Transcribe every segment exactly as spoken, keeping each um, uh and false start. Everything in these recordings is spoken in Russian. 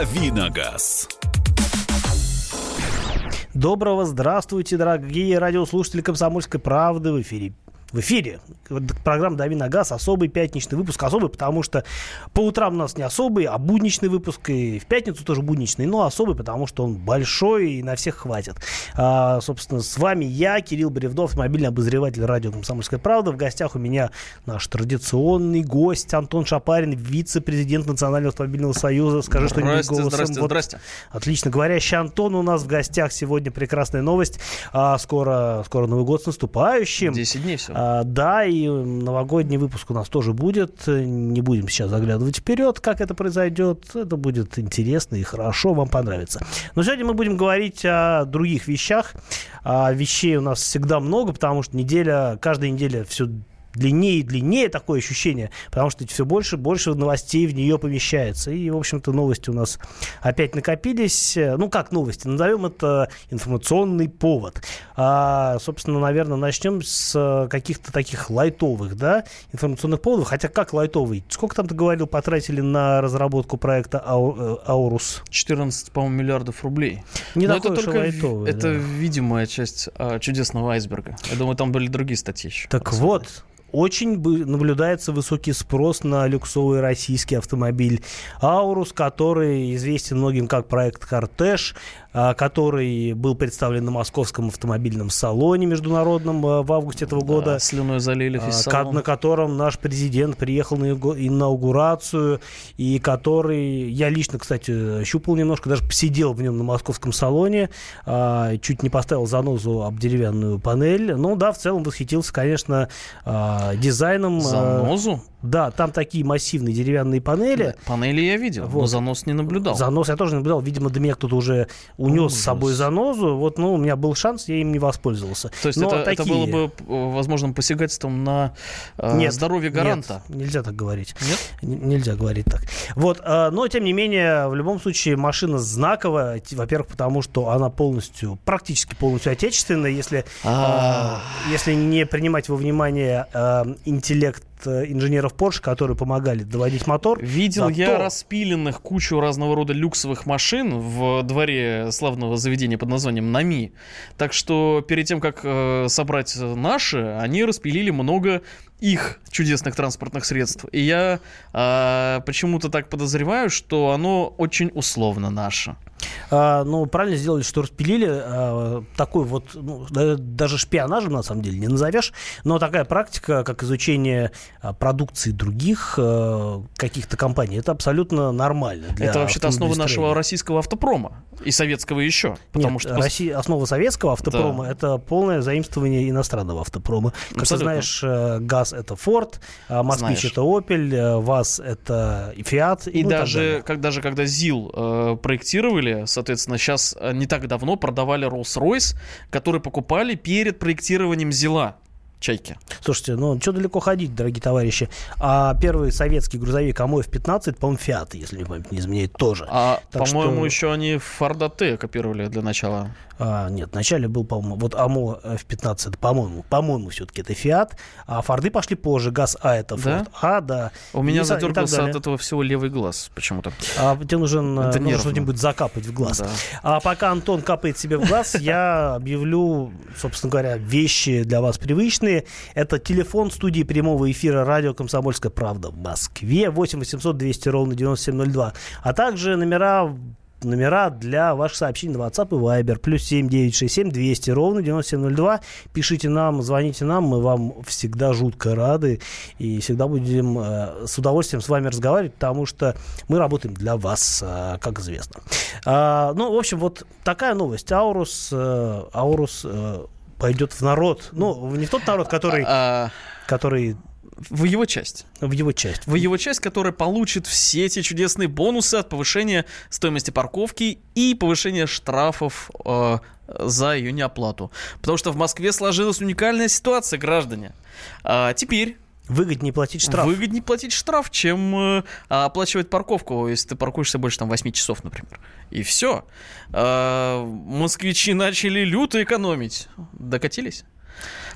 «Дави на газ». Доброго здравствуйте, дорогие радиослушатели «Комсомольской правды». В эфире. В эфире программа «Дави на газ», особый пятничный выпуск. Особый, потому что по утрам у нас не особый, а будничный выпуск. И в пятницу тоже будничный, но особый, потому что он большой и на всех хватит. А, собственно, с вами я, Кирилл Бревдо, автомобильный обозреватель радио «Комсомольская правда». В гостях у меня наш традиционный гость Антон Шапарин, вице-президент Национального автомобильного союза. Скажи что-нибудь голосом. Здрасте, вот. Здрасте. Отлично говорящий Антон у нас в гостях. Сегодня прекрасная новость. А, скоро, скоро Новый год с наступающим. десять дней все. Да, и новогодний выпуск у нас тоже будет. Не будем сейчас заглядывать вперед, как это произойдет. Это будет интересно и хорошо, вам понравится. Но сегодня мы будем говорить о других вещах. Вещей у нас всегда много, потому что неделя, каждая неделя все длиннее и длиннее, такое ощущение, потому что все больше и больше новостей в нее помещается. И, в общем-то, новости у нас опять накопились. Ну, как новости? Назовем это информационный повод. А, собственно, наверное, начнем с каких-то таких лайтовых, да, информационных поводов. Хотя как лайтовый? Сколько там, ты говорил, потратили на разработку проекта Ау- Аурус? четырнадцать, по-моему, миллиардов рублей. Не такой уж лайтовый. Это, да, видимая часть а, чудесного айсберга. Я думаю, там были другие статьи еще. Так абсолютно. Вот. Очень наблюдается высокий спрос на люксовый российский автомобиль «Аурус», который известен многим как проект «Кортеж», который был представлен на Московском автомобильном салоне международном в августе этого года. Да, слюной залили весь салон. На котором наш президент приехал на инаугурацию, и который... Я лично, кстати, щупал немножко, даже посидел в нем на Московском салоне, чуть не поставил занозу об деревянную панель. Ну да, в целом восхитился, конечно, дизайном. Занозу? Да, там такие массивные деревянные панели. Да, панели я видел, вот. Но занос не наблюдал. Занос я тоже наблюдал. Видимо, до меня кто-то уже унес Ужас. с собой занозу. Вот, ну, у меня был шанс, я им не воспользовался. То есть это, такие... это было бы возможным посягательством на э, нет, здоровье гаранта? Нет, нельзя так говорить. Нет? Н- нельзя говорить так. Вот, э, но, тем не менее, в любом случае, машина знаковая. Во-первых, потому что она полностью, практически полностью отечественная. Если, э, если не принимать во внимание э, интеллект инженеров Porsche, которые помогали доводить мотор. Видел зато... я распиленных кучу разного рода люксовых машин в дворе славного заведения под названием Нами. Так что перед тем, как э, собрать наши, они распилили много их чудесных транспортных средств. И я э, почему-то так подозреваю, что оно очень условно наше. А, ну, правильно сделали, что распилили. А, такой вот, ну, даже шпионажем, на самом деле, не назовешь. Но такая практика, как изучение продукции других а, каких-то компаний, это абсолютно нормально. Это вообще-то основа нашего российского автопрома. И советского еще. Потому Нет, что... Россия, основа советского автопрома, да, это полное заимствование иностранного автопрома. Как абсолютно. Ты знаешь, ГАЗ — это Форд, Москвич — это Опель, ВАЗ — это Фиат. И, и ну, даже, как, даже когда ЗИЛ э, проектировали, соответственно, сейчас не так давно продавали Rolls-Royce, который покупали перед проектированием ЗИЛа «Чайки». Слушайте, ну, что далеко ходить, дорогие товарищи. А первый советский грузовик а эм о эф пятнадцать, по-моему, «Фиат», если не память не изменяет, тоже. А, так по-моему, что... еще они «Форд-А» копировали для начала. А, нет, вначале был, по-моему, вот а эм о эф пятнадцать, по-моему, по-моему, все-таки это «Фиат», а «Форды» пошли позже, «ГАЗ-А» это «Форд-А», да? да. У меня задергался от этого всего левый глаз почему-то. А, тебе нужен, нужно что-нибудь закапать в глаз. Да. А пока Антон капает себе в глаз, я объявлю, собственно говоря, вещи для вас привычные. Это телефон студии прямого эфира радио «Комсомольская правда» в Москве. восемь восемьсот двести ровно девяносто семь ноль два. А также номера... номера для ваших сообщений на WhatsApp и Viber. плюс семь девятьсот шестьдесят семь двести ровно девяносто семь ноль два. Пишите нам, звоните нам. Мы вам всегда жутко рады. И всегда будем э, с удовольствием с вами разговаривать, потому что мы работаем для вас, э, как известно. Э, ну, в общем, вот такая новость. Аурус... Э, Аурус э, пойдет в народ. Ну, не в тот народ, который... А, который... В его часть. В его часть. В его часть, которая получит все эти чудесные бонусы от повышения стоимости парковки и повышения штрафов э, за ее неоплату. Потому что в Москве сложилась уникальная ситуация, граждане. А теперь... Выгоднее платить штраф. Выгоднее платить штраф, чем э, оплачивать парковку, если ты паркуешься больше там восемь часов, например. И все. Э, москвичи начали люто экономить. Докатились.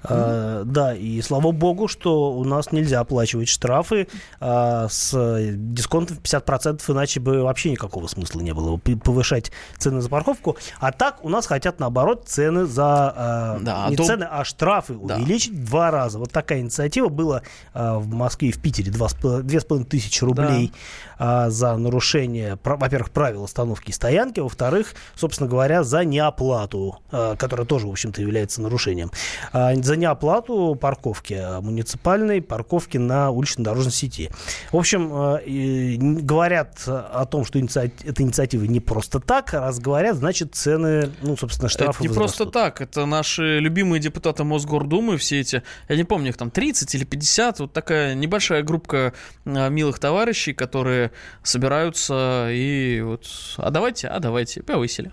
Mm-hmm. Да, и слава богу, что у нас нельзя оплачивать штрафы а, с дисконтом в пятьдесят процентов, иначе бы вообще никакого смысла не было повышать цены за парковку. А так у нас хотят, наоборот, цены за... А, да, не а то... цены, а штрафы да. увеличить в два раза. Вот такая инициатива была а, в Москве и в Питере. две с половиной тысячи рублей да. а, за нарушение, во-первых, правил остановки и стоянки, во-вторых, собственно говоря, за неоплату, а, которая тоже, в общем-то, является нарушением. А, за неоплату парковки муниципальной, парковки на улично-дорожной сети. В общем, говорят о том, что иници... эта инициатива не просто так, раз говорят, значит, цены, ну, собственно, штрафы возрастут. Это не просто так, это наши любимые депутаты Мосгордумы, все эти, я не помню, их там тридцать или пятьдесят, вот такая небольшая группа милых товарищей, которые собираются и вот, а давайте, а давайте, повысили.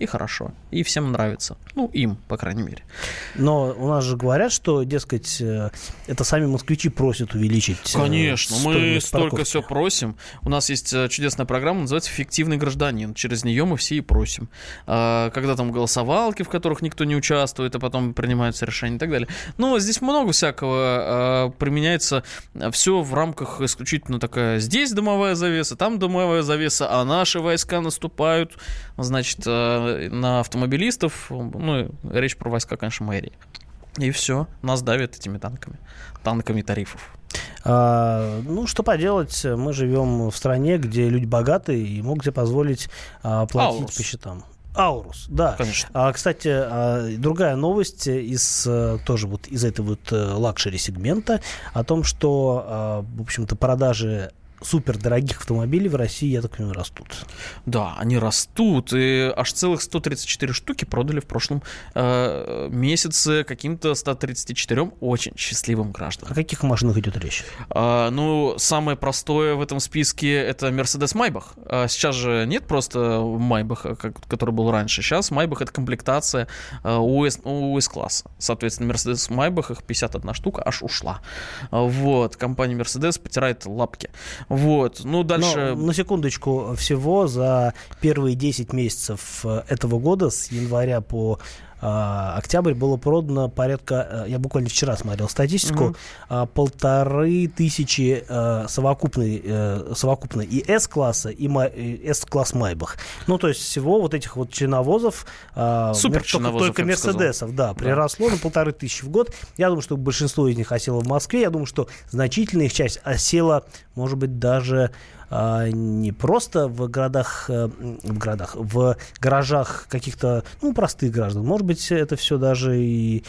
И хорошо, и всем нравится. Ну, им, по крайней мере. Но у нас же говорят, что, дескать, это сами москвичи просят увеличить стоимость парковки. Конечно, мы столько все просим. У нас есть чудесная программа, называется «Фиктивный гражданин». Через нее мы все и просим. Когда там голосовалки, в которых никто не участвует, а потом принимаются решения и так далее. Но здесь много всякого применяется. Все в рамках исключительно такая «здесь дымовая завеса, там дымовая завеса, а наши войска наступают». Значит... на автомобилистов, ну, речь про войска, конечно, мэрии. И все, нас давят этими танками, танками тарифов. А, ну, что поделать, мы живем в стране, где люди богатые и могут себе позволить а, платить Аурус. По счетам. Аурус, да. Конечно. А, кстати, а, другая новость из тоже вот из этого вот лакшери-сегмента о том, что, а, в общем-то, продажи супердорогих автомобилей в России, я так понимаю, растут. Да, они растут. И аж целых сто тридцать четыре штуки продали в прошлом э, месяце каким-то ста тридцати четырем очень счастливым гражданам. О каких машинах идет речь? А, ну, самое простое в этом списке — это Mercedes Maybach. А сейчас же нет просто Maybach, который был раньше. Сейчас Maybach — это комплектация ОС-класса. Соответственно, Mercedes Maybach, их пятьдесят одна штука, аж ушла. Вот. Компания Mercedes потирает лапки. Вот, ну дальше... Но, на секундочку, всего за первые десять месяцев этого года, с января по а, октябрь, было продано порядка, я буквально вчера смотрел статистику, угу. полторы тысячи а, совокупной, а, совокупной и С-класса, и, май, и С-класс Майбах. Ну, то есть всего вот этих вот чиновозов, а, супер чиновозов, только Мерседесов, да, приросло да. на полторы тысячи в год. Я думаю, что большинство из них осело в Москве, я думаю, что значительная их часть осела, может быть, даже а, не просто в городах, в городах, в гаражах каких-то, ну, простых граждан. Может быть, это все даже и...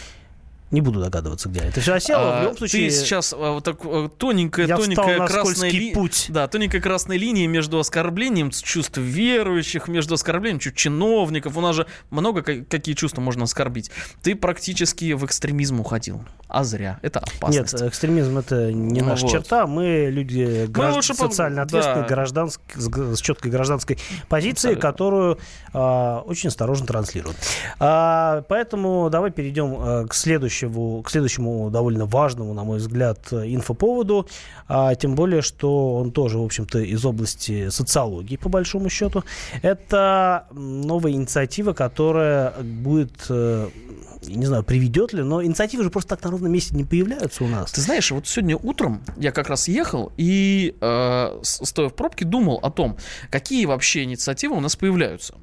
Не буду догадываться, где это все осело. А, в любом случае... Ты сейчас вот так тоненькая, я тоненькая красная ли... путь. Да, тоненькая красная линия между оскорблением чувств верующих, между оскорблением чувств чиновников. У нас же много какие чувства можно оскорбить. Ты практически в экстремизм уходил. А зря. Это опасность. Нет, экстремизм — это не наша вот. черта. Мы люди гражд... мы социально ответственные, да. гражданск... с четкой гражданской позицией, абсолютно. Которую а, очень осторожно транслируют. А, поэтому давай перейдем к следующему. К следующему довольно важному, на мой взгляд, инфоповоду, а, тем более, что он тоже, в общем-то, из области социологии, по большому счету. Это новая инициатива, которая будет, э, не знаю, приведет ли, но инициативы же просто так на ровном месте не появляются у нас. Ты знаешь, вот сегодня утром я как раз ехал и, э, стоя в пробке, думал о том, какие вообще инициативы у нас появляются.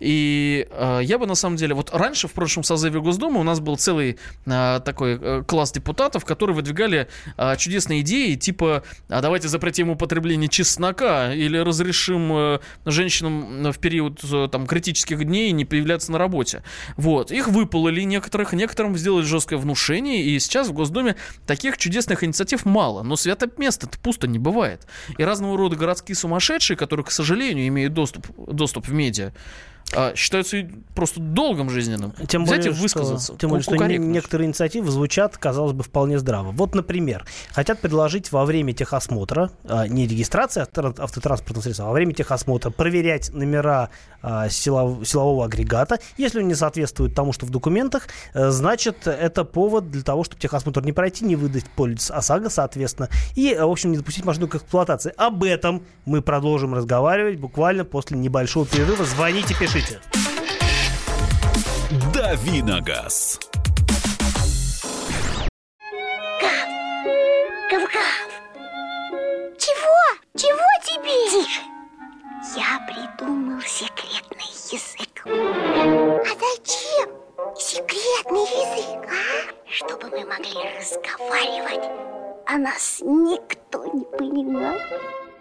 И э, я бы, на самом деле, вот раньше, в прошлом созыве Госдумы, у нас был целый... Э, такой класс депутатов, которые выдвигали а, чудесные идеи, типа а давайте запретим употребление чеснока или разрешим а, женщинам в период а, там, критических дней не появляться на работе. Вот. Их выпалили некоторых, некоторым сделали жесткое внушение, и сейчас в Госдуме таких чудесных инициатив мало, но свято место-то пусто не бывает. И разного рода городские сумасшедшие, которые, к сожалению, имеют доступ, доступ в медиа, А, считаются просто долгом жизненным. Тем более, взять и высказаться. Что, тем более, что не, некоторые инициативы звучат, казалось бы, вполне здраво. Вот, например, хотят предложить во время техосмотра, а, не регистрации автотранспортного средства, а во время техосмотра проверять номера а, силов, силового агрегата. Если он не соответствует тому, что в документах, а, значит, это повод для того, чтобы техосмотр не пройти, не выдать полис ОСАГО, соответственно, и, в общем, не допустить машину к эксплуатации. Об этом мы продолжим разговаривать буквально после небольшого перерыва. Звоните, пишите. Дави на газ. понимать.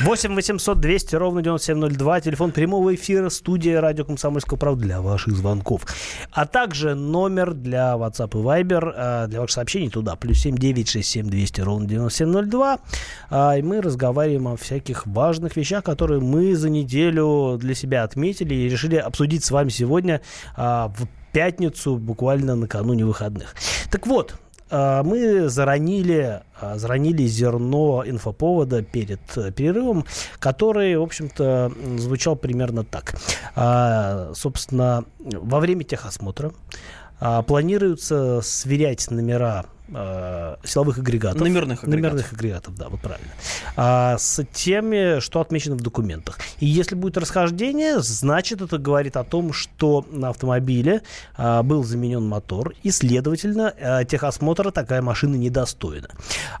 восемь восемьсот двести ровно девяносто семь ноль два. Телефон прямого эфира, студия радио «Комсомольская правда» для ваших звонков. А также номер для WhatsApp и Viber, для ваших сообщений туда. Плюс семь девять шесть семь двести ровно девяносто семь ноль два. И мы разговариваем о всяких важных вещах, которые мы за неделю для себя отметили и решили обсудить с вами сегодня в пятницу, буквально накануне выходных. Так вот. Мы заронили, заронили зерно инфоповода перед перерывом, который, в общем-то, звучал примерно так. Собственно, во время техосмотра планируется сверять номера силовых агрегатов. Номерных агрегатов. Номерных агрегатов, да, вот правильно. А, с теми, что отмечено в документах. И если будет расхождение, значит, это говорит о том, что на автомобиле а, был заменен мотор, и, следовательно, а, техосмотра такая машина недостойна.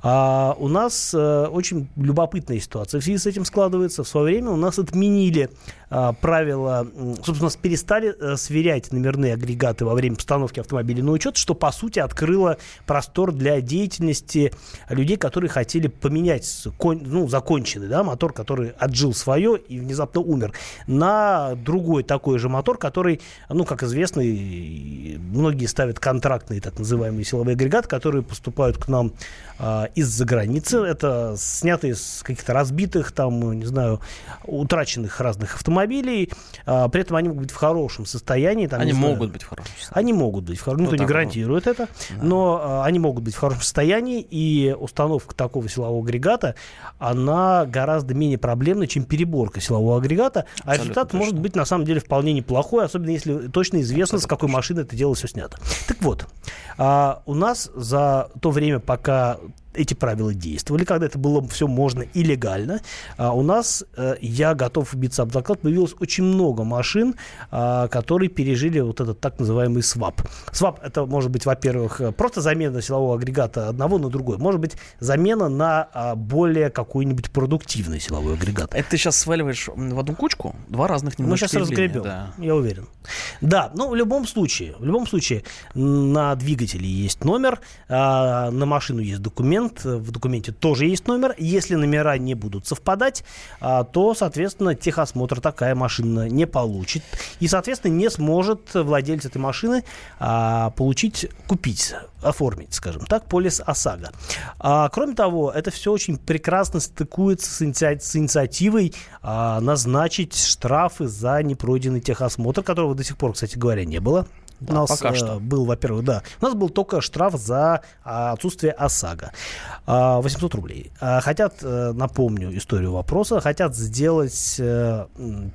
А, у нас а, очень любопытная ситуация в связи с этим складывается. В свое время у нас отменили а, правила, собственно, перестали а, сверять номерные агрегаты во время постановки автомобиля на учет, что, по сути, открыло простор для деятельности людей, которые хотели поменять, ну, законченный, да, мотор, который отжил свое и внезапно умер, на другой такой же мотор, который, ну, как известно, многие ставят контрактные так называемые силовые агрегаты, которые поступают к нам э, из-за границы. Это снятые с каких-то разбитых, там, не знаю, утраченных разных автомобилей. Э, при этом они могут быть в хорошем состоянии. Там, они могут знаю, быть в хорошем состоянии. Они могут быть в хорошем состоянии. Никто не гарантирует вот. это. Да. Но э, они могут быть в хорошем состоянии, и установка такого силового агрегата, она гораздо менее проблемна, чем переборка силового агрегата, а абсолютно результат точно. Может быть на самом деле вполне неплохой, особенно если точно известно, абсолютно с какой точно. Машины это дело все снято. Так вот, а, у нас за то время, пока эти правила действовали, когда это было все можно и легально, а у нас, я готов биться об заклад, появилось очень много машин, которые пережили вот этот так называемый свап. Свап — это может быть, во-первых, просто замена силового агрегата одного на другой, может быть, замена на более какой-нибудь продуктивный силовой агрегат. Это ты сейчас сваливаешь в одну кучку два разных немножко. Мы сейчас разгребем, да. Я уверен. Да, но в любом случае, в любом случае на двигателе есть номер, на машину есть документ, в документе тоже есть номер. Если номера не будут совпадать, то, соответственно, техосмотр такая машина не получит. И, соответственно, не сможет владелец этой машины получить, купить, оформить, скажем так, полис ОСАГО. Кроме того, это все очень прекрасно стыкуется с, иници... с инициативой назначить штрафы за непройденный техосмотр, которого до сих пор, кстати говоря, не было. Да, у нас пока что. Был, во-первых, да, у нас был только штраф за отсутствие ОСАГО. восемьсот рублей. Хотят, напомню историю вопроса, хотят сделать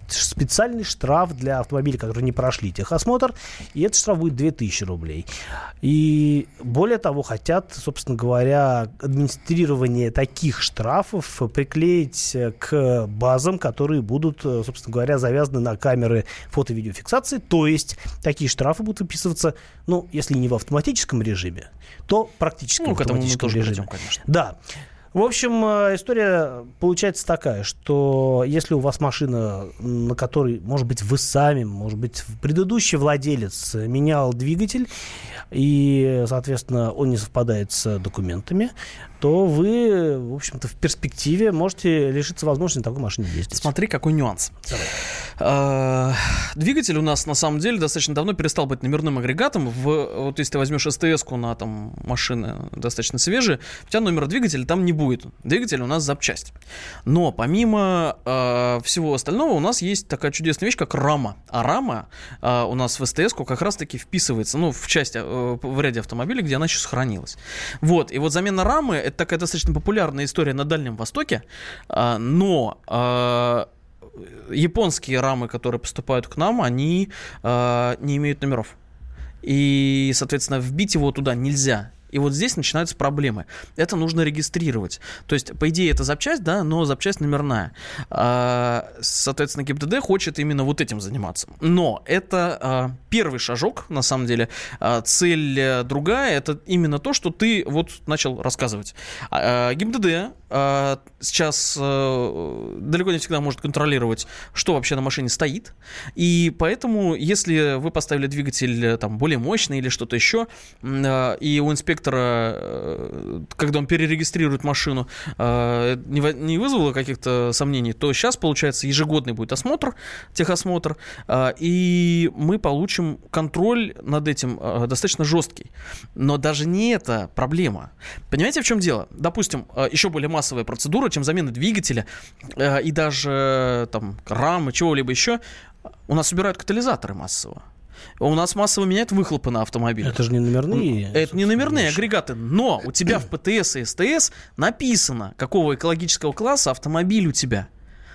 специальный штраф для автомобилей, которые не прошли техосмотр, и этот штраф будет две тысячи рублей. И более того, хотят, собственно говоря, администрирование таких штрафов приклеить к базам, которые будут, собственно говоря, завязаны на камеры фото-видеофиксации, то есть такие штрафы будут выписываться, ну, если не в автоматическом режиме, то практически, ну, в автоматическом режиме. Придем, да. В общем, история получается такая, что если у вас машина, на которой, может быть, вы сами, может быть, предыдущий владелец менял двигатель, и, соответственно, он не совпадает с документами, то вы, в общем-то, в перспективе можете лишиться возможности на такой машине ездить. Смотри, какой нюанс. Двигатель у нас, на самом деле, достаточно давно перестал быть номерным агрегатом. В, вот если ты возьмешь эс тэ эс-ку на там, машины достаточно свежие, у тебя номер двигателя там не будет. Двигатель у нас запчасть. Но помимо э, всего остального у нас есть такая чудесная вещь, как рама. А рама э, у нас в эс тэ эс-ку как раз-таки вписывается, ну, в часть, э, в ряде автомобилей, где она еще сохранилась. Вот. И вот замена рамы — это такая достаточно популярная история на Дальнем Востоке, э, но... Э, японские рамы, которые поступают к нам, они э, не имеют номеров. И, соответственно, вбить его туда нельзя. И вот здесь начинаются проблемы. Это нужно регистрировать. То есть, по идее, это запчасть, да, но запчасть номерная. Соответственно, ГИБДД хочет именно вот этим заниматься. Но это первый шажок, на самом деле. Цель другая, это именно то, что ты вот начал рассказывать. ГИБДД сейчас далеко не всегда может контролировать, что вообще на машине стоит. И поэтому, если вы поставили двигатель там более мощный или что-то еще, и у инспектора, когда он перерегистрирует машину, не вызвало каких-то сомнений, то сейчас, получается, ежегодный будет осмотр, техосмотр, и мы получим контроль над этим достаточно жесткий. Но даже не это проблема. Понимаете, в чем дело? Допустим, еще более массовая процедура, чем замена двигателя и даже там рамы, чего-либо еще. У нас убирают катализаторы массово. У нас массово меняют выхлопы на автомобиле. Это же не номерные. Это не номерные агрегаты. Но у тебя в ПТС и СТС написано, какого экологического класса автомобиль у тебя.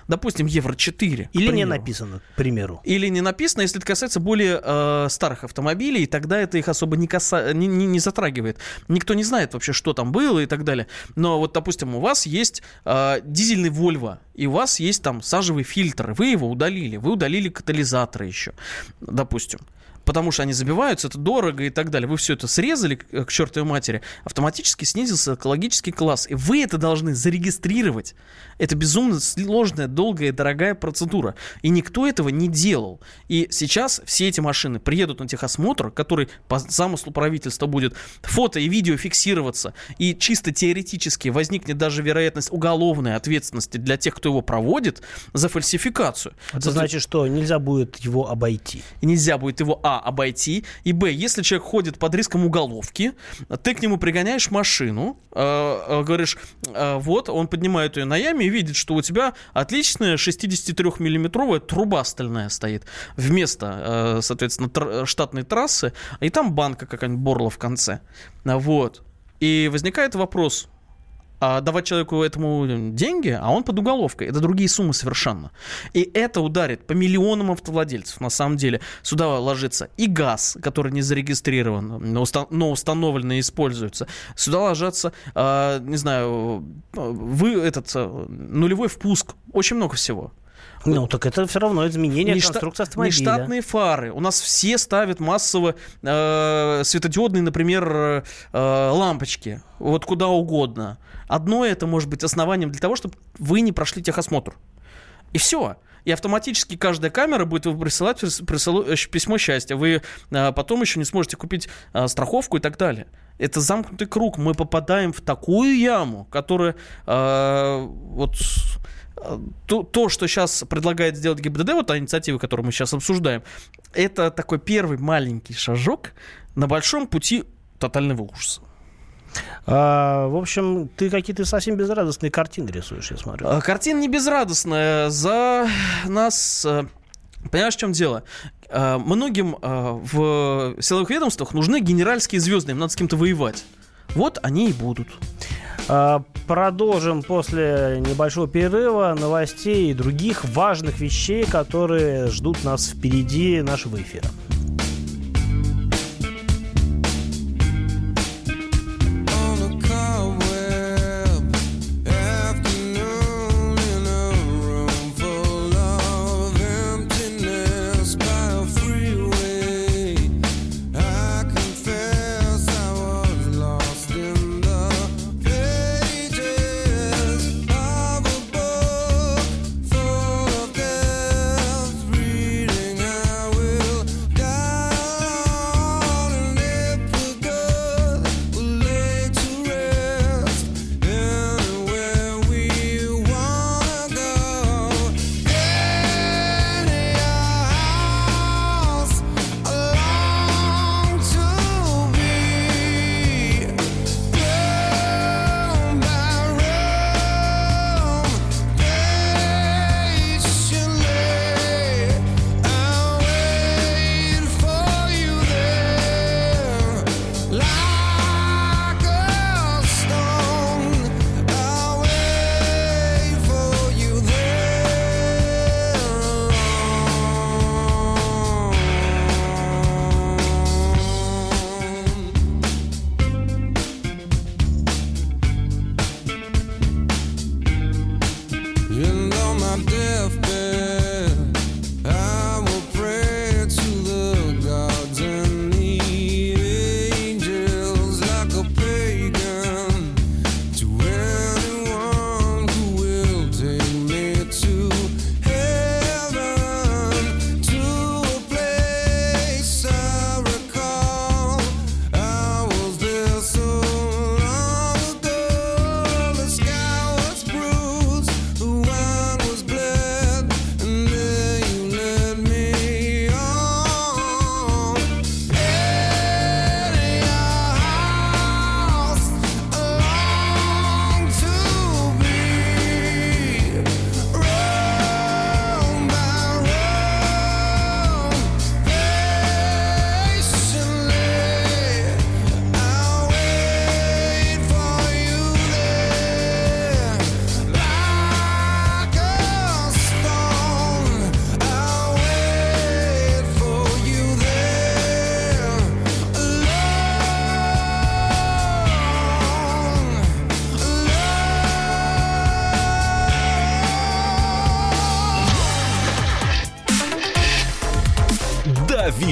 Допустим, Евро четыре. Или не написано, к примеру. Или не написано, если это касается более э, старых автомобилей, тогда это их особо не, каса... не, не, не затрагивает. Никто не знает вообще, что там было и так далее. Но вот, допустим, у вас есть э, дизельный Volvo, и у вас есть там сажевый фильтр, вы его удалили, вы удалили катализаторы еще, допустим. Потому что они забиваются, это дорого и так далее. Вы все это срезали к чертовой матери, автоматически снизился экологический класс. И вы это должны зарегистрировать. Это безумно сложная, долгая и дорогая процедура. И никто этого не делал. И сейчас все эти машины приедут на техосмотр, который по замыслу правительства будет фото и видео фиксироваться. И чисто теоретически возникнет даже вероятность уголовной ответственности для тех, кто его проводит, за фальсификацию. Это за... значит, что нельзя будет его обойти. И нельзя будет его а. обойти, и б. Если человек ходит под риском уголовки, ты к нему пригоняешь машину, э, говоришь, э, вот, он поднимает ее на яме и видит, что у тебя отличная шестьдесят три миллиметровая труба стальная стоит вместо, э, соответственно, тр- штатной трассы, и там банка какая-нибудь, борла в конце. Вот. И возникает вопрос, а давать человеку этому деньги, а он под уголовкой. Это другие суммы совершенно. И это ударит по миллионам автовладельцев, на самом деле. Сюда ложится и ГАЗ, который не зарегистрирован, но установлен и используется. Сюда ложатся, э, не знаю, вы, этот, нулевой впуск. Очень много всего. Ну, так это все равно изменение Нешта... конструкции автомобиля. Нештатные фары. У нас все ставят массово э, светодиодные, например, э, лампочки. Вот куда угодно. Одно это может быть основанием для того, чтобы вы не прошли техосмотр. И все. И автоматически каждая камера будет вам присылать присылу... письмо счастья. Вы э, потом еще не сможете купить э, страховку и так далее. Это замкнутый круг. Мы попадаем в такую яму, которая э, вот... То, то, что сейчас предлагает сделать ГИБДД, вот та инициатива, которую мы сейчас обсуждаем, это такой первый маленький шажок на большом пути тотального ужаса. А, в общем, ты какие-то совсем безрадостные картины рисуешь, я смотрю. А, картина не безрадостная. За нас... Понимаешь, в чем дело? А, многим а, в силовых ведомствах нужны генеральские звезды, им надо с кем-то воевать. Вот они и будут. Продолжим после небольшого перерыва новостей и других важных вещей, которые ждут нас впереди нашего эфира.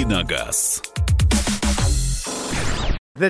на газ. The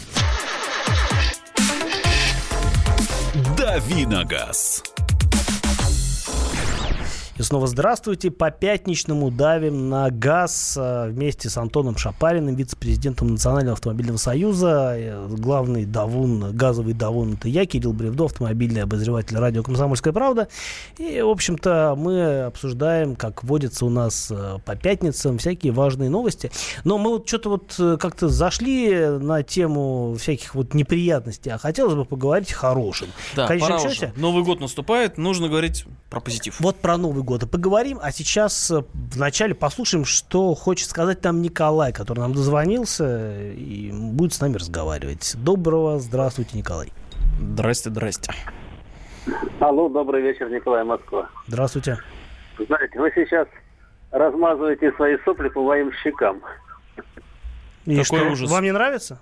Дави на газ. И снова здравствуйте. По пятничному давим на газ вместе с Антоном Шапариным, вице-президентом Национального автомобильного союза. Главный давун, газовый давун — это я, Кирилл Бревдо, автомобильный обозреватель радио «Комсомольская правда». И, в общем-то, мы обсуждаем, как водится у нас по пятницам, всякие важные новости. Но мы вот что-то вот как-то зашли на тему всяких вот неприятностей, а хотелось бы поговорить о хорошем. Да, конечно, пора уже. Новый год наступает, нужно говорить про позитив. Вот про Новый год. Поговорим, а сейчас вначале послушаем, что хочет сказать нам Николай, который нам дозвонился и будет с нами разговаривать. Доброго, здравствуйте, Николай. Здрасте, здрасте. Алло, добрый вечер, Николай, Москва. Здравствуйте. Знаете, вы сейчас размазываете свои сопли по моим щекам. И Какой что, ужас. Вам не нравится?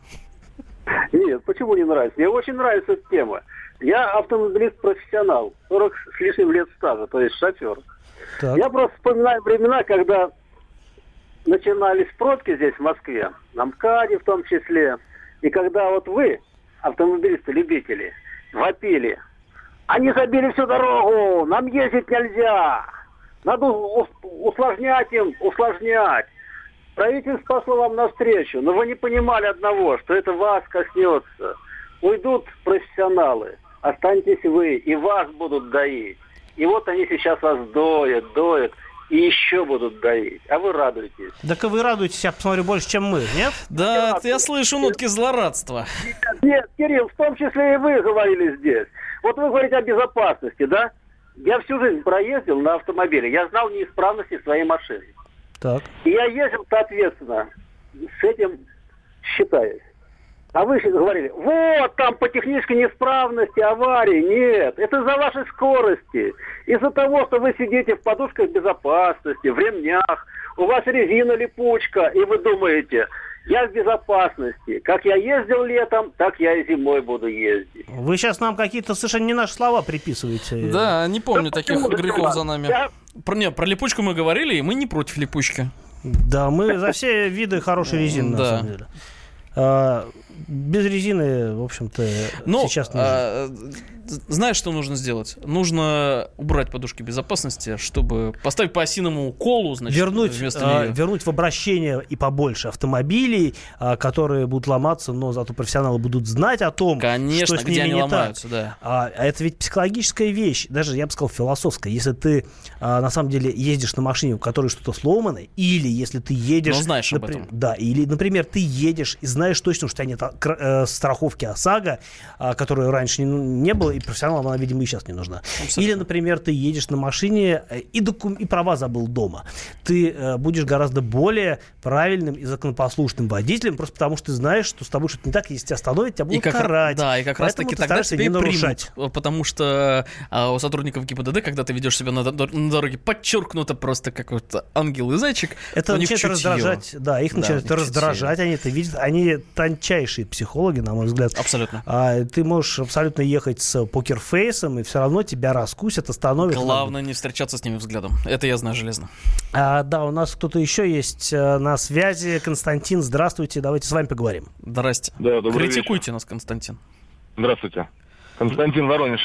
Нет, почему не нравится? Мне очень нравится эта тема. Я автомобилист-профессионал, сорок с лишним лет стажа, то есть шофер. Так. Я просто вспоминаю времена, когда начинались пробки здесь, в Москве, на МКАДе в том числе, и когда вот вы, автомобилисты-любители, вопили: они забили всю дорогу, нам ездить нельзя, надо усложнять им, усложнять. Правительство пошло вам навстречу, но вы не понимали одного, что это вас коснется. Уйдут профессионалы, останетесь вы, и вас будут доить. И вот они сейчас вас доят, доят, и еще будут доить. А вы радуетесь. Так вы радуетесь, я посмотрю, больше, чем мы, нет? Да, я, я слышу нотки злорадства. Нет, нет, Кирилл, в том числе и вы говорили здесь. Вот вы говорите о безопасности, да? Я всю жизнь проездил на автомобиле, я знал неисправности своей машины. Так. И я ездил, соответственно, с этим считаюсь. А вы сейчас говорили: вот там по технической неисправности, аварии. Нет, это из-за вашей скорости. Из-за того, что вы сидите в подушках безопасности, в ремнях, у вас резина липучка, и вы думаете: я в безопасности. Как я ездил летом, так я и зимой буду ездить. Вы сейчас нам какие-то совершенно не наши слова приписываете. Да, не помню таких грехов за нами. Про, не, про липучку мы говорили, и мы не против липучки. Да, мы за все виды хорошей резины, на самом деле. Без резины, в общем-то, но сейчас нужно. А, знаешь, что нужно сделать? Нужно убрать подушки безопасности, чтобы поставить по осиному колу, значит, вернуть, вместо а, вернуть в обращение и побольше автомобилей, а, которые будут ломаться, но зато профессионалы будут знать о том, конечно, что с ними где они не ломаются, так. Да. А, а это ведь психологическая вещь, даже, я бы сказал, философская. Если ты, а, на самом деле, ездишь на машине, у которой что-то сломано, или если ты едешь... Но знаешь напр... об этом. Да, или, например, ты едешь и знаешь точно, что у тебя нет страховки ОСАГО, которой раньше не было, и профессионалам она, видимо, и сейчас не нужна. Абсолютно. Или, например, ты едешь на машине и, доку... и права забыл дома. Ты будешь гораздо более правильным и законопослушным водителем, просто потому что ты знаешь, что с тобой что-то не так, если тебя остановят, тебя будут карать. Да, и как раз таки тогда тебя и примут, потому что а, у сотрудников ГИБДД, когда ты ведешь себя на, дор- на дороге, подчеркнуто просто какой-то ангел и зайчик. Это начинает раздражать. Да, их да, начинает раздражать, они это видят, они тончайшие психологи, на мой взгляд. Абсолютно. А, ты можешь абсолютно ехать с покерфейсом, и все равно тебя раскусят, остановят. Главное, не встречаться с ними взглядом. Это я знаю железно. А, да, у нас кто-то еще есть на связи. Константин, здравствуйте. Давайте с вами поговорим. Здрасте. Да, добрый вечер. Критикуйте нас, Константин. Здравствуйте. Константин, Воронеж.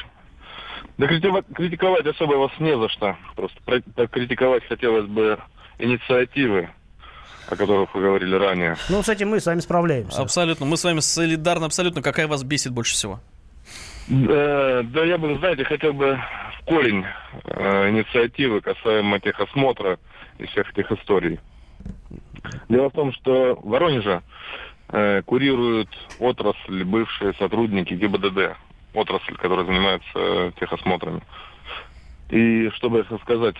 Да критиковать особо вас не за что. Просто критиковать хотелось бы инициативы, о которых вы говорили ранее. Ну, с этим мы сами справляемся. Абсолютно. Мы с вами солидарны абсолютно. Какая вас бесит больше всего? Да, да, я бы, знаете, хотел бы в корень э, инициативы касаемо техосмотра и всех этих историй. Дело в том, что в Воронеже э, курируют отрасль бывшие сотрудники ГИБДД. Отрасль, которая занимается э, техосмотрами. И что бы это сказать,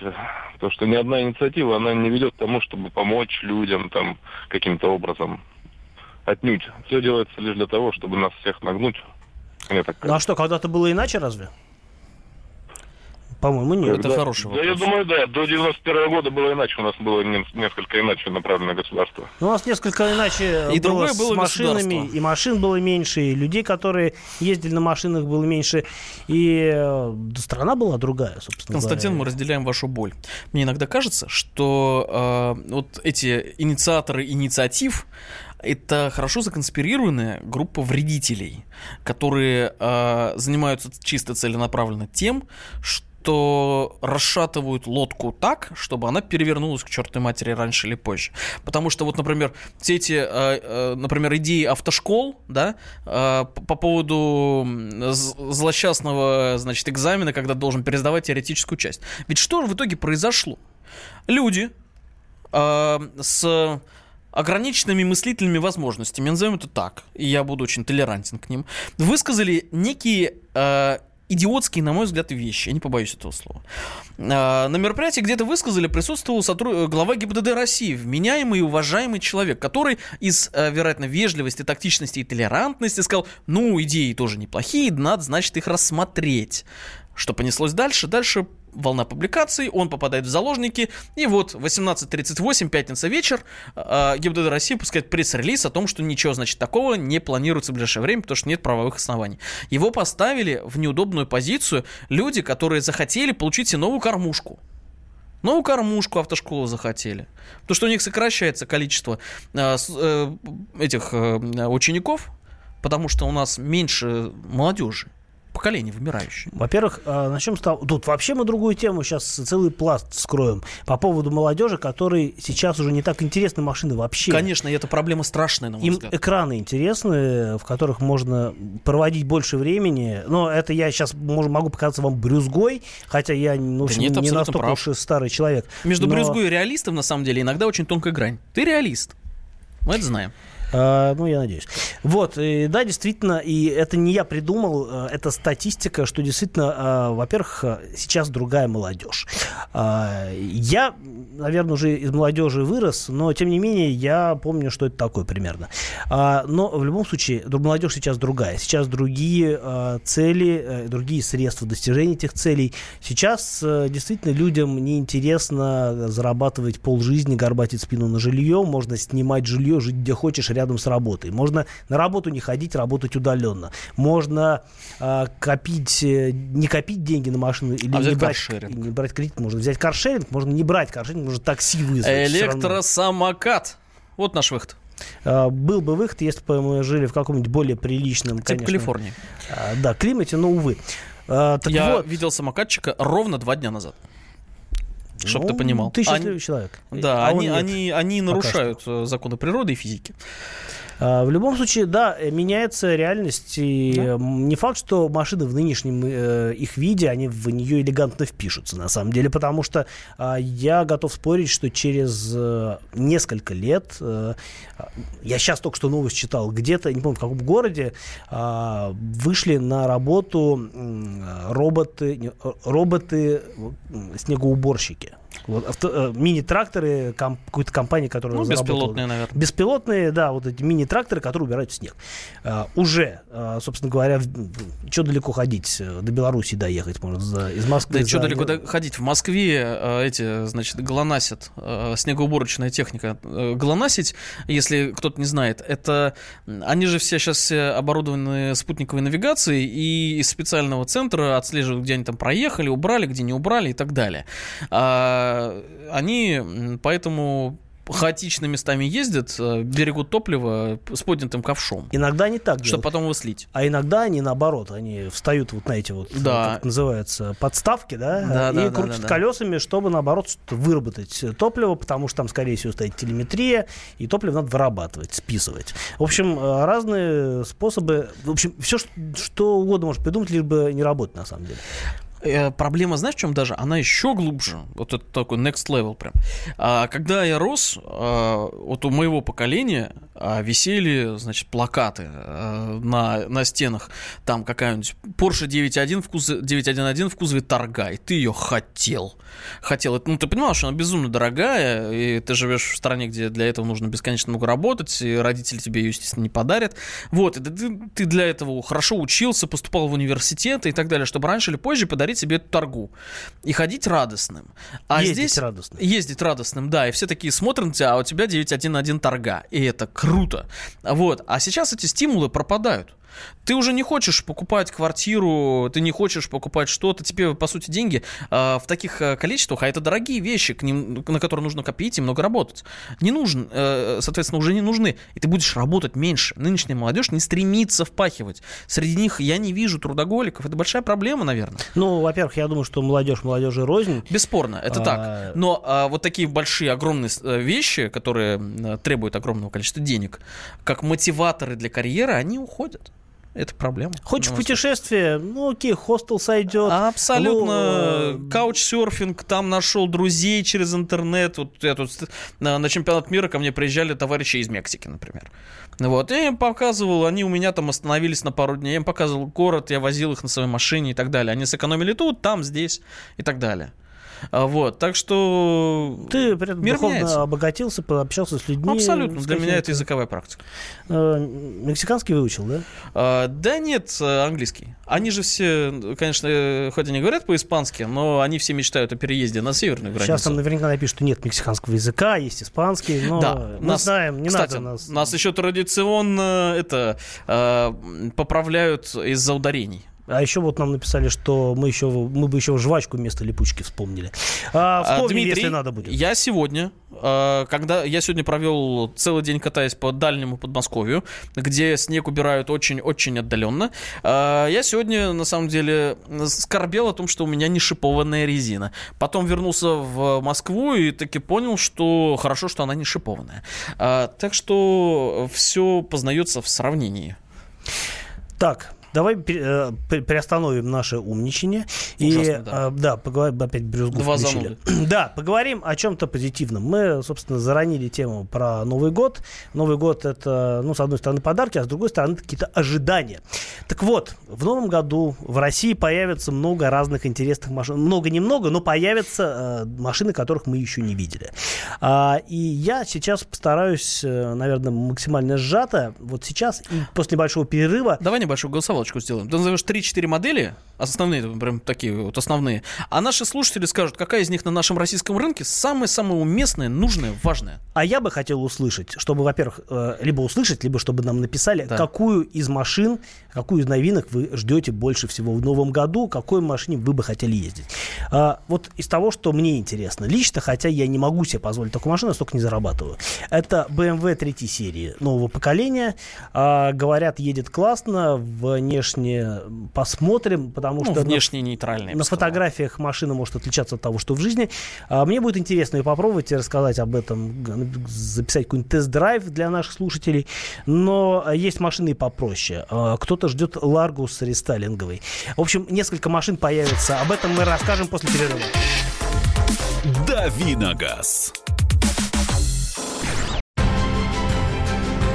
то что ни одна инициатива, она не ведет к тому, чтобы помочь людям там каким-то образом. Отнюдь. Все делается лишь для того, чтобы нас всех нагнуть. Мне так кажется. Ну а что, когда-то было иначе разве? По-моему, нет. Это да, хороший вопрос. Да, я думаю, да. До девяносто первого года было иначе. У нас было не, несколько иначе направленное государство. У нас несколько иначе и было с было машинами. И машин было меньше, и людей, которые ездили на машинах, было меньше. И да, страна была другая, собственно говоря. Константин, мы разделяем вашу боль. Мне иногда кажется, что э, вот эти инициаторы инициатив, это хорошо законспирированная группа вредителей, которые э, занимаются чисто целенаправленно тем, что то расшатывают лодку так, чтобы она перевернулась к чертовой матери раньше или позже. Потому что вот, например, все эти, э, э, например, идеи автошкол, да, э, по поводу злосчастного, значит, экзамена, когда должен пересдавать теоретическую часть. Ведь что в итоге произошло? Люди э, с ограниченными мыслительными возможностями, назовем это так, и я буду очень толерантен к ним, высказали некие э, идиотские, на мой взгляд, вещи. Я не побоюсь этого слова. На мероприятии где-то высказали, присутствовал сотруд... глава ГИБДД России, вменяемый и уважаемый человек, который из, вероятно, вежливости, тактичности и толерантности сказал: ну, идеи тоже неплохие, надо, значит, их рассмотреть. Что понеслось дальше? Дальше волна публикаций, он попадает в заложники, и вот восемнадцать тридцать восемь, пятница вечер, ГИБДД России пускает пресс-релиз о том, что ничего, значит, такого не планируется в ближайшее время, потому что нет правовых оснований. Его поставили в неудобную позицию люди, которые захотели получить себе новую кормушку. Новую кормушку автошколы захотели. Потому что у них сокращается количество э, э, этих э, учеников, потому что у нас меньше молодежи. Поколение вымирающее. Во-первых, на чем стал... Тут вообще мы другую тему сейчас целый пласт вскроем по поводу молодежи, которой сейчас уже не так интересны машины вообще. Конечно, это проблема страшная, на мой Им взгляд. Им экраны интересны, в которых можно проводить больше времени. Но это я сейчас могу показаться вам брюзгой, хотя я, ну, да, нет, не настолько прав. Уж старый человек. Между но... брюзгой и реалистом, на самом деле, иногда очень тонкая грань. Ты реалист. Мы это знаем. Uh, ну, я надеюсь. Вот, и, да, действительно, и это не я придумал, это статистика, что действительно, uh, во-первых, сейчас другая молодежь. Uh, я, наверное, уже из молодежи вырос, но, тем не менее, я помню, что это такое примерно. Uh, но, в любом случае, молодежь сейчас другая. Сейчас другие uh, цели, uh, другие средства достижения этих целей. Сейчас, uh, действительно, людям неинтересно зарабатывать полжизни, горбатить спину на жилье, можно снимать жилье, жить где хочешь, рядом с работой. Можно на работу не ходить, работать удаленно. Можно э, копить, не копить деньги на машину или а не, брать, не брать кредит. Можно взять каршеринг, можно не брать каршеринг, можно такси вызвать. Электросамокат. Вот наш выход. Uh, был бы выход, если бы мы жили в каком-нибудь более приличном, типа, конечно, Калифорнии. Uh, да, климате, но, увы. Uh, так Я вот. видел самокатчика ровно два дня назад. Чтобы ну, ты понимал. Ты счастливый они, человек. Да, а они, они, они нарушают что. законы природы и физики. В любом случае, да, меняется реальность. И да. Не факт, что машины в нынешнем э, их виде, они в нее элегантно впишутся, на самом деле. Потому что э, я готов спорить, что через э, несколько лет... Э, я сейчас только что новость читал. Где-то, не помню, в каком городе, э, вышли на работу э, роботы, роботы снегоуборщики. Вот, авто, э, мини-тракторы комп, какой-то компании, которая ну, заработала. Беспилотные, наверное. Беспилотные, да, вот эти мини-тракторы, которые убирают снег. Э, уже, э, собственно говоря, что далеко ходить? До Белоруссии доехать, может, за, из Москвы. Да, что за... далеко до... ходить? В Москве э, эти, значит, глонасят, э, снегоуборочная техника. Э, глонасить, если кто-то не знает, это... Они же все сейчас оборудованы спутниковой навигацией, и из специального центра отслеживают, где они там проехали, убрали, где не убрали и так далее. Они поэтому хаотично местами ездят, берегут топливо с поднятым ковшом. Иногда не так. Чтобы делают. Потом его слить. А иногда они наоборот, они встают вот на эти вот, да. как это называется, подставки, да, да и да, крутят да, да, колесами, да. чтобы наоборот выработать топливо, потому что там, скорее всего, стоит телеметрия, и топливо надо вырабатывать, списывать. В общем, разные способы, в общем, все, что угодно можно придумать, лишь бы не работать, на самом деле. э, проблема, знаешь, в чем даже? Она еще глубже. Вот это такой next level прям. А, когда я рос, а, вот у моего поколения а, висели, значит, плакаты а, на, на стенах. Там какая-нибудь Porsche девять один в кузове, девять одиннадцать в кузове торга. И ты ее хотел. Хотел. Ну, ты понимал, что она безумно дорогая. И ты живешь в стране, где для этого нужно бесконечно много работать. И родители тебе ее, естественно, не подарят. Вот. И ты, ты для этого хорошо учился, поступал в университет и так далее, чтобы раньше или позже подарить себе эту торгу. И ходить радостным. А ездить здесь... радостным. Ездить радостным, да. И все такие смотрят на тебя, а у тебя девять одиннадцать торга. И это круто. Вот. А сейчас эти стимулы пропадают. Ты уже не хочешь покупать квартиру, ты не хочешь покупать что-то. Тебе, по сути, деньги э, в таких количествах, а это дорогие вещи, к ним, на которые нужно копить и много работать, не нужен, э, соответственно, уже не нужны. И ты будешь работать меньше. Нынешняя молодежь не стремится впахивать. Среди них я не вижу трудоголиков. Это большая проблема, наверное. Ну, во-первых, я думаю, что молодежь молодежи рознь. Бесспорно, это а... так. Но а, вот такие большие, огромные вещи, которые требуют огромного количества денег, как мотиваторы для карьеры, они уходят. Это проблема. Хочешь в путешествие? Ну, окей, хостел сойдет. Абсолютно. Ну, каучсерфинг. Там нашел друзей через интернет. Вот я тут на, на чемпионат мира ко мне приезжали товарищи из Мексики, например. Вот. Я им показывал, они у меня там остановились на пару дней. Я им показывал город, я возил их на своей машине и так далее. Они сэкономили тут, там, здесь и так далее. Вот, так что ты при этом духовно меняется. Обогатился, пообщался с людьми. Абсолютно, для меня это языковая практика. Э, мексиканский выучил, да? Э, да нет, английский. Они же все, конечно, хоть и не говорят по-испански, но они все мечтают о переезде на северную границу. Сейчас там наверняка напишут, что нет мексиканского языка, есть испанский, но да, мы нас, знаем, не кстати, надо нас... нас еще традиционно это, э, поправляют из-за ударений. А еще вот нам написали, что мы, еще, мы бы еще жвачку вместо липучки вспомнили. А, вспомним, Дмитрий, если надо будет. Я сегодня, когда я сегодня провел целый день, катаясь по дальнему Подмосковью, где снег убирают очень-очень отдаленно. Я сегодня, на самом деле, скорбел о том, что у меня не шипованная резина. Потом вернулся в Москву и таки понял, что хорошо, что она не шипованная. Так что все познается в сравнении. Так. Давай э, приостановим наше умничание. Ужасно, и да, э, да поговорим, опять брюзгу включили. Да, поговорим о чем-то позитивном. Мы, собственно, заронили тему про Новый год. Новый год — это, ну, с одной стороны, подарки, а с другой стороны, какие-то ожидания. Так вот, в новом году в России появится много разных интересных машин. Много-немного, но появятся э, машины, которых мы еще не видели. А, и я сейчас постараюсь, наверное, максимально сжато. Вот сейчас и после большого перерыва... Давай небольшой голосовой сделаем. Ты назовешь три-четыре модели, основные, прям такие вот основные, а наши слушатели скажут, какая из них на нашем российском рынке самая-самая уместная, нужная, важная. А я бы хотел услышать, чтобы, во-первых, либо услышать, либо чтобы нам написали, да, какую из машин, какую из новинок вы ждете больше всего в новом году, какой машине вы бы хотели ездить. Вот из того, что мне интересно лично, хотя я не могу себе позволить такую машину, я столько не зарабатываю. Это бэ эм вэ третьей серии нового поколения. Говорят, едет классно, в внешне посмотрим, потому ну, что... внешне нейтральная. На фотографиях машина может отличаться от того, что в жизни. А, мне будет интересно ее попробовать и рассказать об этом, записать какой-нибудь тест-драйв для наших слушателей. Но есть машины и попроще. А, кто-то ждет Ларгус рестайлинговый. В общем, несколько машин появится. Об этом мы расскажем после перерыва. Дави на газ.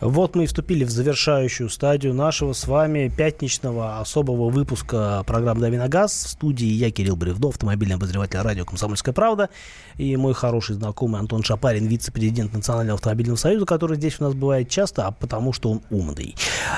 Вот мы и вступили в завершающую стадию нашего с вами пятничного особого выпуска программы «Дави на газ». В студии я, Кирилл Бревдо, автомобильный обозреватель радио «Комсомольская правда», и мой хороший знакомый Антон Шапарин, вице-президент Национального автомобильного союза, который здесь у нас бывает часто, а потому что он умный.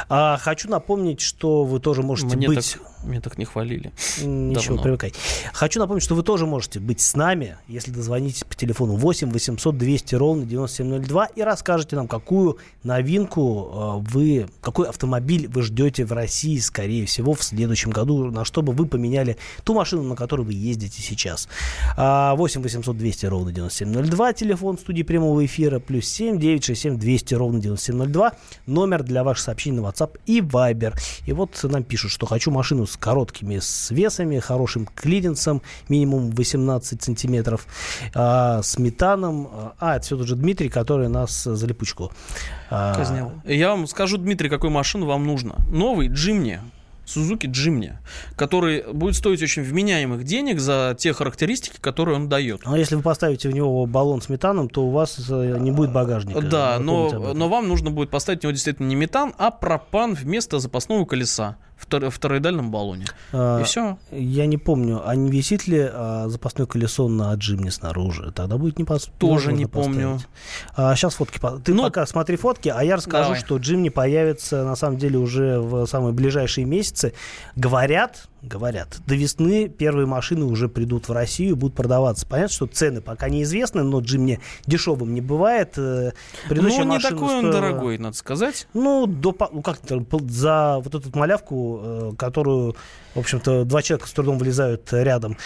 А, хочу напомнить, что вы тоже можете Мне быть... Так... Меня так не хвалили. Ничего, давно. Привыкай. Хочу напомнить, что вы тоже можете быть с нами, если дозвонитесь по телефону восемь восемьсот двести ровно девяносто семь ноль два и расскажете нам, какую новинку вы, какой автомобиль вы ждете в России, скорее всего, в следующем году, на что бы вы поменяли ту машину, на которой вы ездите сейчас. восемь восемьсот двести ровно девяносто семь ноль два, телефон студии прямого эфира, плюс семь девятьсот шестьдесят семь двести ровно девяносто семь ноль два, номер для ваших сообщений на WhatsApp и Viber. И вот нам пишут, что хочу машину с короткими свесами, хорошим клиренсом, минимум восемнадцать сантиметров, а, с метаном. А, это все тот же Дмитрий, который нас за липучку казнил. А... Я вам скажу, Дмитрий, какую машину вам нужно. Новый Джимни. Suzuki Джимни, который будет стоить очень вменяемых денег за те характеристики, которые он дает. Но если вы поставите в него баллон с метаном, то у вас не будет багажника. Да, но, но вам нужно будет поставить в него действительно не метан, а пропан вместо запасного колеса в тороидальном баллоне. А, и все. Я не помню, а не висит ли а, запасное колесо на Джимни снаружи? Тогда будет не пос... Тоже не поставить. Помню. А, сейчас фотки. Ты но... пока смотри фотки, а я расскажу, давай, что Джимни появится на самом деле уже в самые ближайшие месяцы. Говорят, говорят, до весны первые машины уже придут в Россию и будут продаваться. Понятно, что цены пока неизвестны, но Джимни дешевым не бывает. Предыдущая ну, не такой стоила... он дорогой, надо сказать. Ну, до... ну как-то за вот эту малявку, которую, в общем-то, два человека с трудом вылезают рядом,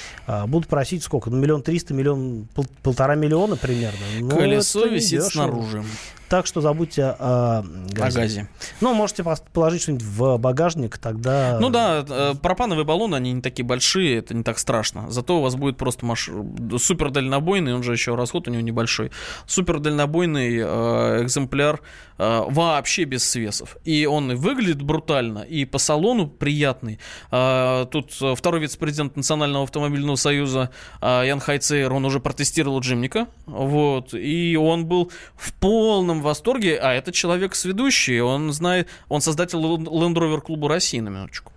будут просить сколько? Ну, миллион триста, миллион, пол, полтора миллиона примерно. Но колесо висит дешево снаружи. Так что забудьте о, о газе. О газе. Ну, можете положить что-нибудь в багажник, тогда... Ну да, пропановые баллоны, они не такие большие, это не так страшно. Зато у вас будет просто маш... супер дальнобойный, он же еще расход у него небольшой, супер дальнобойный э, экземпляр э, вообще без свесов. И он и выглядит брутально, и по салону приятный. Э, тут второй вице-президент Национального автомобильного союза э, Ян Хайцер, он уже протестировал Джимника, вот, и он был в полном в восторге, а этот человек сведущий, он знает, он создатель Land Rover клуба России, на минуточку.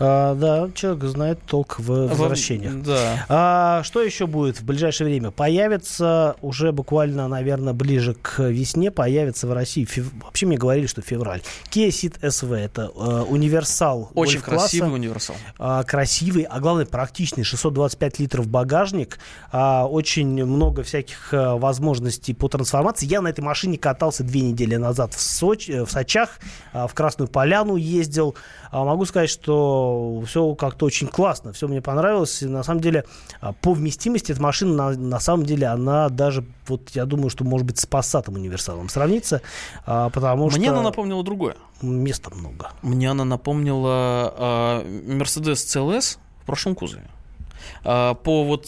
А, да, человек знает толк в возвращениях. Да. А, что еще будет в ближайшее время? Появится уже буквально, наверное, ближе к весне, появится в России, фев... вообще мне говорили, что февраль, Kia Ceed эс ви, это э, универсал. Очень красивый универсал. А, красивый, а главное практичный, шестьсот двадцать пять литров багажник, а, очень много всяких а, возможностей по трансформации. Я на этой машине катался две недели назад в, Сочи, в Сочах, а, в Красную Поляну ездил. А, могу сказать, что что все как-то очень классно, все мне понравилось. И на самом деле по вместимости эта машина, на, на самом деле, она даже, вот я думаю, что может быть с Passat'ом универсалом сравнится, потому что... Мне она напомнила другое. Места много. Мне она напомнила а, Mercedes джи эл и в прошлом кузове. По вот,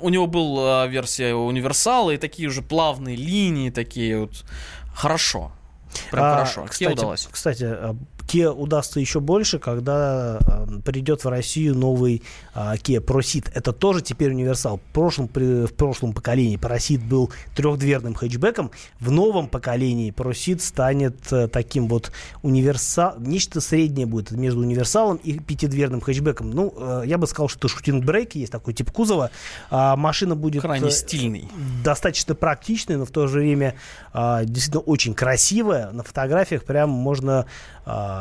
у него была версия универсала и такие уже плавные линии, такие вот. Хорошо. Прям а, хорошо. Кстати, удалось. Кстати, Kia удастся еще больше, когда э, придет в Россию новый э, Kia Pro Ceed. Это тоже теперь универсал. В прошлом, при, в прошлом поколении Pro Ceed был трехдверным хэтчбеком. В новом поколении Pro Ceed станет э, таким вот универсалом. Нечто среднее будет между универсалом и пятидверным хэтчбеком. Ну, э, я бы сказал, что это шутинг-брейк. Есть такой тип кузова. Э, машина будет... Крайне стильный. Э, достаточно практичная, но в то же время э, действительно очень красивая. На фотографиях прям можно... Э,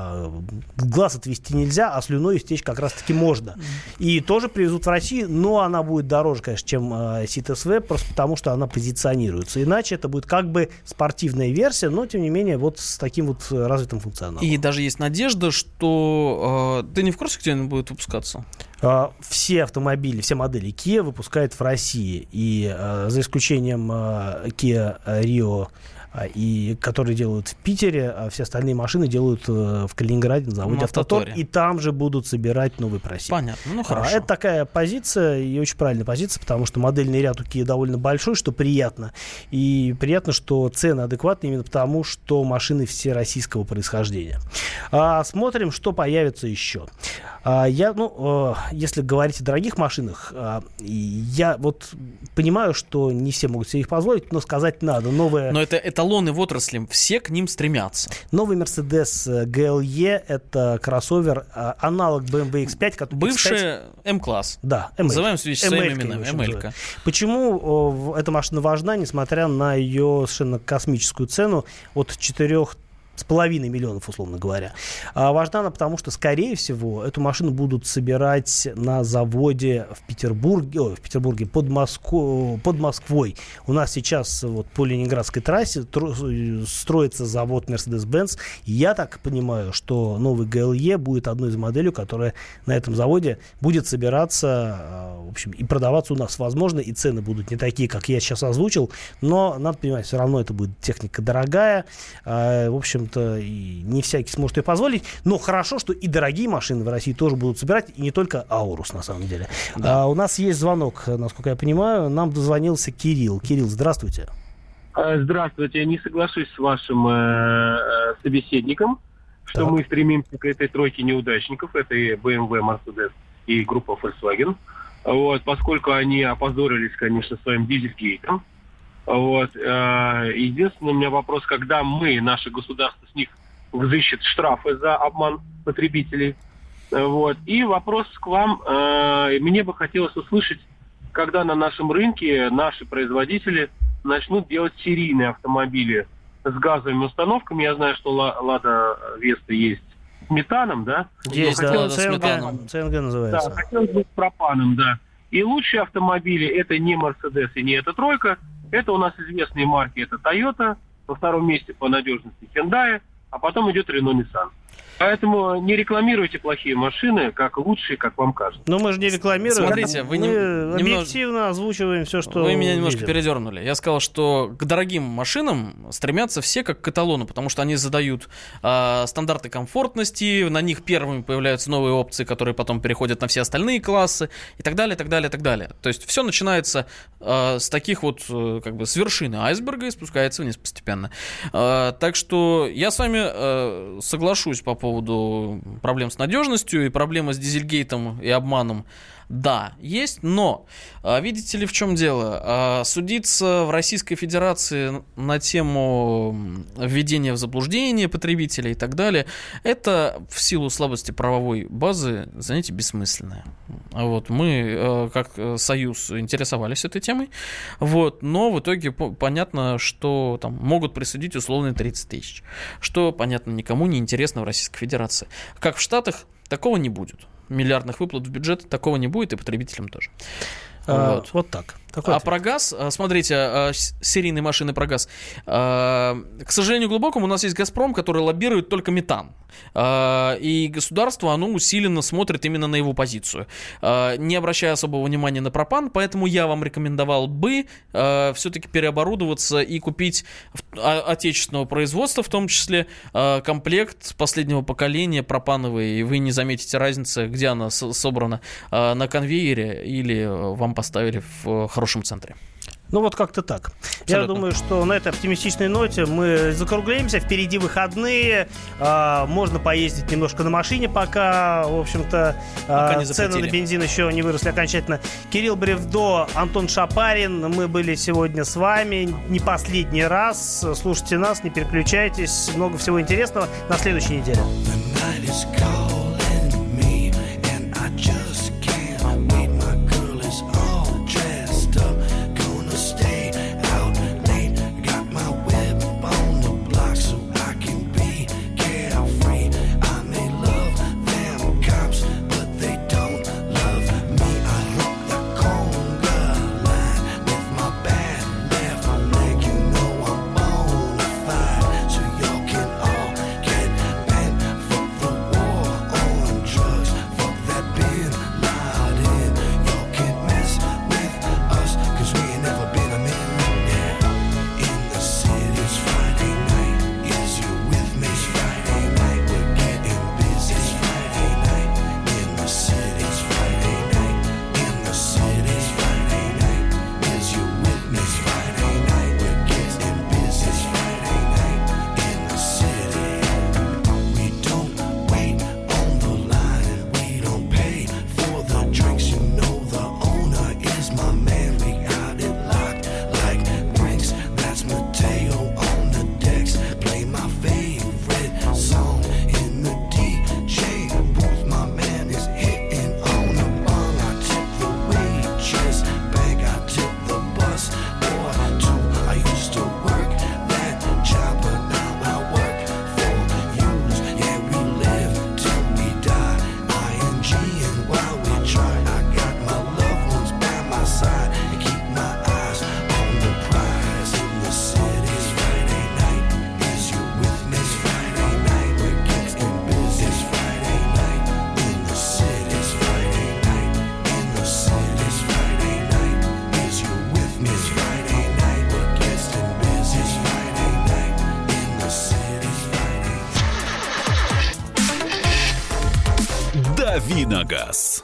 глаз отвести нельзя, а слюной истечь как раз-таки можно. И тоже привезут в Россию, но она будет дороже, конечно, чем э, Ceed эс ви, просто потому, что она позиционируется. Иначе это будет как бы спортивная версия, но, тем не менее, вот с таким вот развитым функционалом. И даже есть надежда, что... Э, ты не в курсе, где она будет выпускаться? Э, все автомобили, все модели Kia выпускают в России. И э, за исключением э, Kia Rio, и которые делают в Питере, а все остальные машины делают в Калининграде на заводе «Автотор», и там же будут собирать новый Pro Ceed. Понятно, ну хорошо. А, это такая позиция, и очень правильная позиция, потому что модельный ряд у Kia довольно большой, что приятно, и приятно, что цены адекватны именно потому, что машины всероссийского происхождения. А, смотрим, что появится еще. А, я, ну, а, если говорить о дорогих машинах, а, я вот понимаю, что не все могут себе их позволить, но сказать надо. Новая... Но это, это эталоны в отрасли, все к ним стремятся. Новый Mercedes джи эл и, это кроссовер, аналог бэ эм вэ икс пять. Который бывший М-класс. Да, эм эл. Называем в связи с своими именами. эм эл-ка. Почему эта машина важна, несмотря на ее совершенно космическую цену от 4 с половиной миллионов, условно говоря. А важна она потому, что, скорее всего, эту машину будут собирать на заводе в Петербурге, о, в Петербурге под, Моско, под Москвой. У нас сейчас вот, по Ленинградской трассе тро, строится завод Mercedes-Benz. Я так понимаю, что новый джи эл и будет одной из моделей, которая на этом заводе будет собираться, в общем, и продаваться у нас. Возможно, и цены будут не такие, как я сейчас озвучил, но, надо понимать, все равно это будет техника дорогая. В общем, и не всякий сможет ее позволить. Но хорошо, что и дорогие машины в России тоже будут собирать, и не только Аурус, на самом деле. Да. А, у нас есть звонок, насколько я понимаю. Нам дозвонился Кирилл. Кирилл, здравствуйте. Здравствуйте. Я не соглашусь с вашим э, собеседником, что так. Мы стремимся к этой тройке неудачников. Это и бэ эм вэ, Mercedes и группа Volkswagen. Вот, поскольку они опозорились, конечно, своим дизельгейтом. Вот. Единственный у меня вопрос, когда мы, наше государство, с них взыщет штрафы за обман потребителей. Вот. И вопрос к вам. Мне бы хотелось услышать, когда на нашем рынке наши производители начнут делать серийные автомобили с газовыми установками. Я знаю, что Лада Веста есть с метаном, да? Есть, да, ЦНГ называется. Да, хотелось бы с пропаном, да. И лучшие автомобили — это не Mercedes и не эта тройка. Это у нас известные марки, это Toyota, во втором месте по надежности Hyundai, а потом идет Renault Nissan. Поэтому не рекламируйте плохие машины, как лучшие, как вам кажется. Но мы же не рекламируем. Смотрите, вы не, мы немного... объективно озвучиваем все, что вы меня видим. Немножко передернули. Я сказал, что к дорогим машинам стремятся все как к эталону, потому что они задают э, стандарты комфортности, на них первыми появляются новые опции, которые потом переходят на все остальные классы и так далее, так далее, так далее. То есть все начинается э, с таких вот э, как бы с вершины айсберга и спускается вниз постепенно. Э, так что я с вами э, соглашусь по поводу поводу проблем с надежностью и проблемы с дизельгейтом и обманом. Да, есть, но видите ли, в чем дело? Судиться в Российской Федерации на тему введения в заблуждение потребителей и так далее, это в силу слабости правовой базы, знаете, бессмысленно. Вот, мы, как Союз, интересовались этой темой, вот, но в итоге понятно, что там могут присудить условно тридцать тысяч, что, понятно, никому не интересно в Российской Федерации. Как в Штатах, такого не будет. Миллиардных выплат в бюджет, такого не будет, и потребителям тоже. А, вот. вот так. Такой а ответ. Про газ, смотрите, серийные машины про газ. К сожалению глубокому, у нас есть «Газпром», который лоббирует только метан. И государство, оно усиленно смотрит именно на его позицию, не обращая особого внимания на пропан. Поэтому я вам рекомендовал бы все-таки переоборудоваться и купить отечественного производства, в том числе комплект последнего поколения пропановый. И вы не заметите разницы, где она собрана, на конвейере или вам поставили в хорошем В нашем центре. Ну вот как-то так. Абсолютно. Я думаю, что на этой оптимистичной ноте мы закругляемся. Впереди выходные. А, можно поездить немножко на машине, пока, в общем-то, а, цены на бензин еще не выросли окончательно. Кирилл Бревдо, Антон Шапарин. Мы были сегодня с вами. Не последний раз. Слушайте нас, не переключайтесь. Много всего интересного на следующей неделе. «Дави на газ».